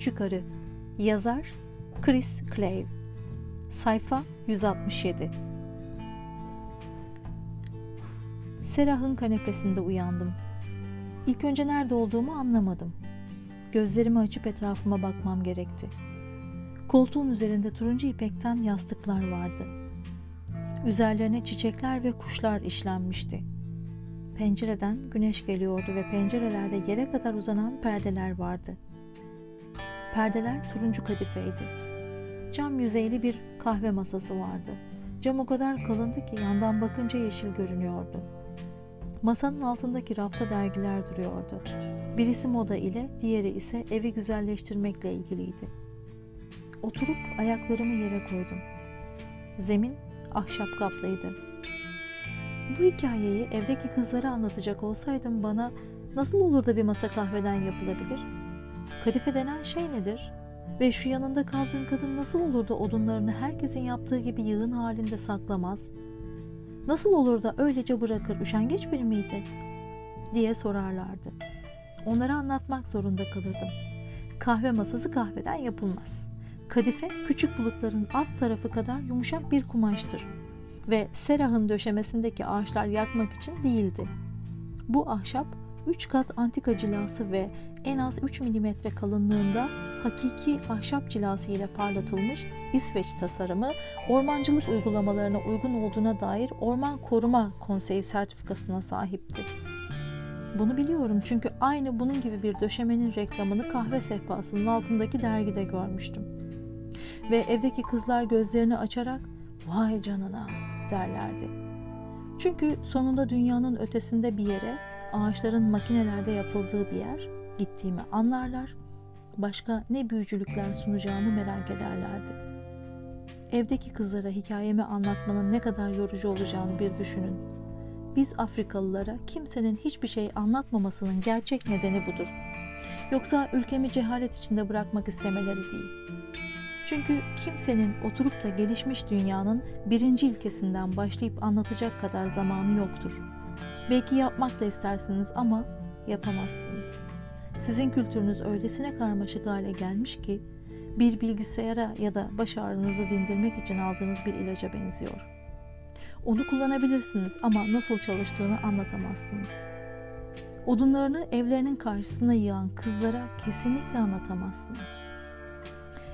Küçük Arı. Yazar Chris Clare. Sayfa 167. Serah'ın kanepesinde uyandım. İlk önce nerede olduğumu anlamadım. Gözlerimi açıp etrafıma bakmam gerekti. Koltuğun üzerinde turuncu ipekten yastıklar vardı. Üzerlerine çiçekler ve kuşlar işlenmişti. Pencereden güneş geliyordu ve pencerelerde yere kadar uzanan perdeler vardı. Perdeler turuncu kadifeydi. Cam yüzeyli bir kahve masası vardı. Cam o kadar kalındı ki yandan bakınca yeşil görünüyordu. Masanın altındaki rafta dergiler duruyordu. Birisi moda ile, diğeri ise evi güzelleştirmekle ilgiliydi. Oturup ayaklarımı yere koydum. Zemin ahşap kaplıydı. Bu hikayeyi evdeki kızlara anlatacak olsaydım bana nasıl olur da bir masa kahveden yapılabilir? Kadife denen şey nedir? Ve şu yanında kaldığın kadın nasıl olur da odunlarını herkesin yaptığı gibi yığın halinde saklamaz? Nasıl olur da öylece bırakır, üşengeç biri miydi? diye sorarlardı. Onlara anlatmak zorunda kalırdım. Kahve masası kahveden yapılmaz. Kadife küçük bulutların alt tarafı kadar yumuşak bir kumaştır. Ve Serah'ın döşemesindeki ağaçlar yakmak için değildi. Bu ahşap 3 kat antika cilası ve en az 3 milimetre kalınlığında hakiki ahşap cilası ile parlatılmış İsveç tasarımı ormancılık uygulamalarına uygun olduğuna dair Orman Koruma Konseyi sertifikasına sahipti. Bunu biliyorum çünkü aynı bunun gibi bir döşemenin reklamını kahve sehpasının altındaki dergide görmüştüm. Ve evdeki kızlar gözlerini açarak "Vay canına!" derlerdi. Çünkü sonunda dünyanın ötesinde bir yere, ağaçların makinelerde yapıldığı bir yer gittiğimi anlarlar, başka ne büyücülükler sunacağımı merak ederlerdi. Evdeki kızlara hikayemi anlatmanın ne kadar yorucu olacağını bir düşünün. Biz Afrikalılara kimsenin hiçbir şey anlatmamasının gerçek nedeni budur. Yoksa ülkemi cehalet içinde bırakmak istemeleri değil. Çünkü kimsenin oturup da gelişmiş dünyanın 1. ilkesinden başlayıp anlatacak kadar zamanı yoktur. Belki yapmak da istersiniz ama yapamazsınız. Sizin kültürünüz öylesine karmaşık hale gelmiş ki bir bilgisayara ya da baş ağrınızı dindirmek için aldığınız bir ilaca benziyor. Onu kullanabilirsiniz ama nasıl çalıştığını anlatamazsınız. Odunlarını evlerinin karşısına yığan kızlara kesinlikle anlatamazsınız.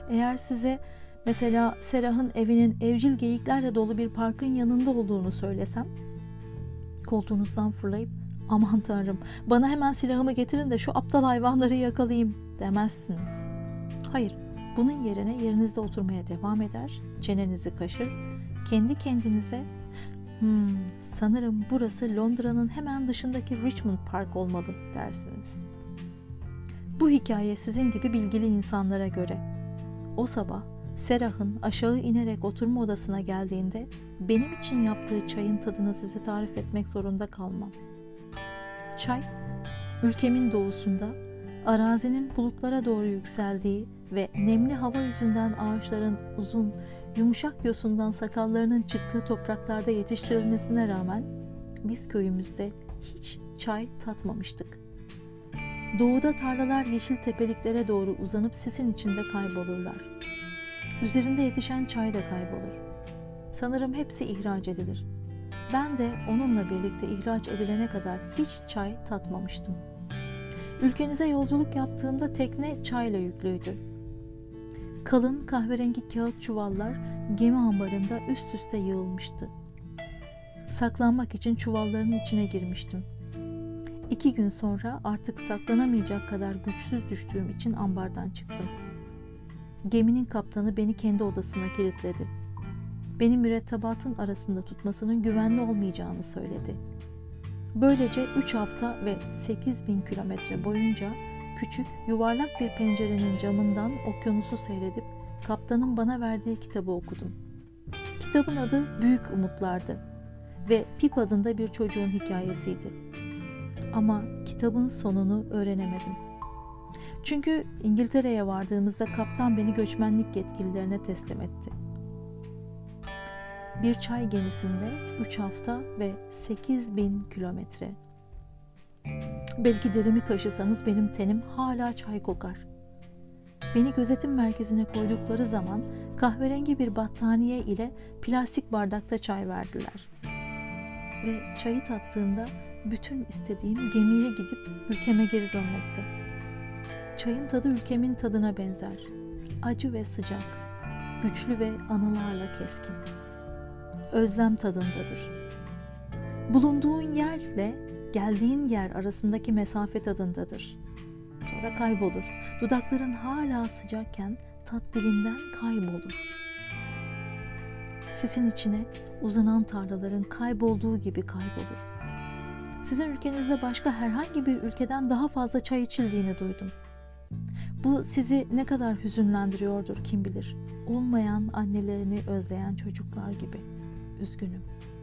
Eğer size mesela Serah'ın evinin evcil geyiklerle dolu bir parkın yanında olduğunu söylesem, koltuğunuzdan fırlayıp "Aman tanrım, bana hemen silahımı getirin de şu aptal hayvanları yakalayayım" demezsiniz. Hayır, bunun yerine yerinizde oturmaya devam eder, çenenizi kaşır, kendi kendinize sanırım burası Londra'nın hemen dışındaki Richmond Park olmalı" dersiniz. Bu hikaye sizin gibi bilgili insanlara göre. O sabah Serah'ın aşağı inerek oturma odasına geldiğinde benim için yaptığı çayın tadını size tarif etmek zorunda kalmam. Çay, ülkemin doğusunda, arazinin bulutlara doğru yükseldiği ve nemli hava yüzünden ağaçların uzun, yumuşak yosundan sakallarının çıktığı topraklarda yetiştirilmesine rağmen biz köyümüzde hiç çay tatmamıştık. Doğuda tarlalar yeşil tepeliklere doğru uzanıp sisin içinde kaybolurlar. Üzerinde yetişen çay da kaybolur. Sanırım hepsi ihraç edilir. Ben de onunla birlikte ihraç edilene kadar hiç çay tatmamıştım. Ülkenize yolculuk yaptığımda tekne çayla yüklüydü. Kalın kahverengi kağıt çuvallar gemi ambarında üst üste yığılmıştı. Saklanmak için çuvalların içine girmiştim. 2 gün sonra artık saklanamayacak kadar güçsüz düştüğüm için ambardan çıktım. Geminin kaptanı beni kendi odasına kilitledi. Beni mürettebatın arasında tutmasının güvenli olmayacağını söyledi. Böylece 3 hafta ve 8.000 kilometre boyunca küçük, yuvarlak bir pencerenin camından okyanusu seyredip kaptanın bana verdiği kitabı okudum. Kitabın adı Büyük Umutlar'dı ve Pip adında bir çocuğun hikayesiydi. Ama kitabın sonunu öğrenemedim. Çünkü İngiltere'ye vardığımızda kaptan beni göçmenlik yetkililerine teslim etti. Bir çay gemisinde 3 hafta ve 8.000 kilometre. Belki derimi kaşısanız benim tenim hala çay kokar. Beni gözetim merkezine koydukları zaman kahverengi bir battaniye ile plastik bardakta çay verdiler. Ve çayı tattığımda bütün istediğim gemiye gidip ülkeme geri dönmekti. Çayın tadı ülkemin tadına benzer. Acı ve sıcak, güçlü ve anılarla keskin. Özlem tadındadır. Bulunduğun yerle geldiğin yer arasındaki mesafe tadındadır. Sonra kaybolur. Dudakların hala sıcakken tat dilinden kaybolur. Sisin içine uzanan tarlaların kaybolduğu gibi kaybolur. Sizin ülkenizde başka herhangi bir ülkeden daha fazla çay içildiğini duydum. Bu sizi ne kadar hüzünlendiriyordur kim bilir. Olmayan annelerini özleyen çocuklar gibi. Üzgünüm.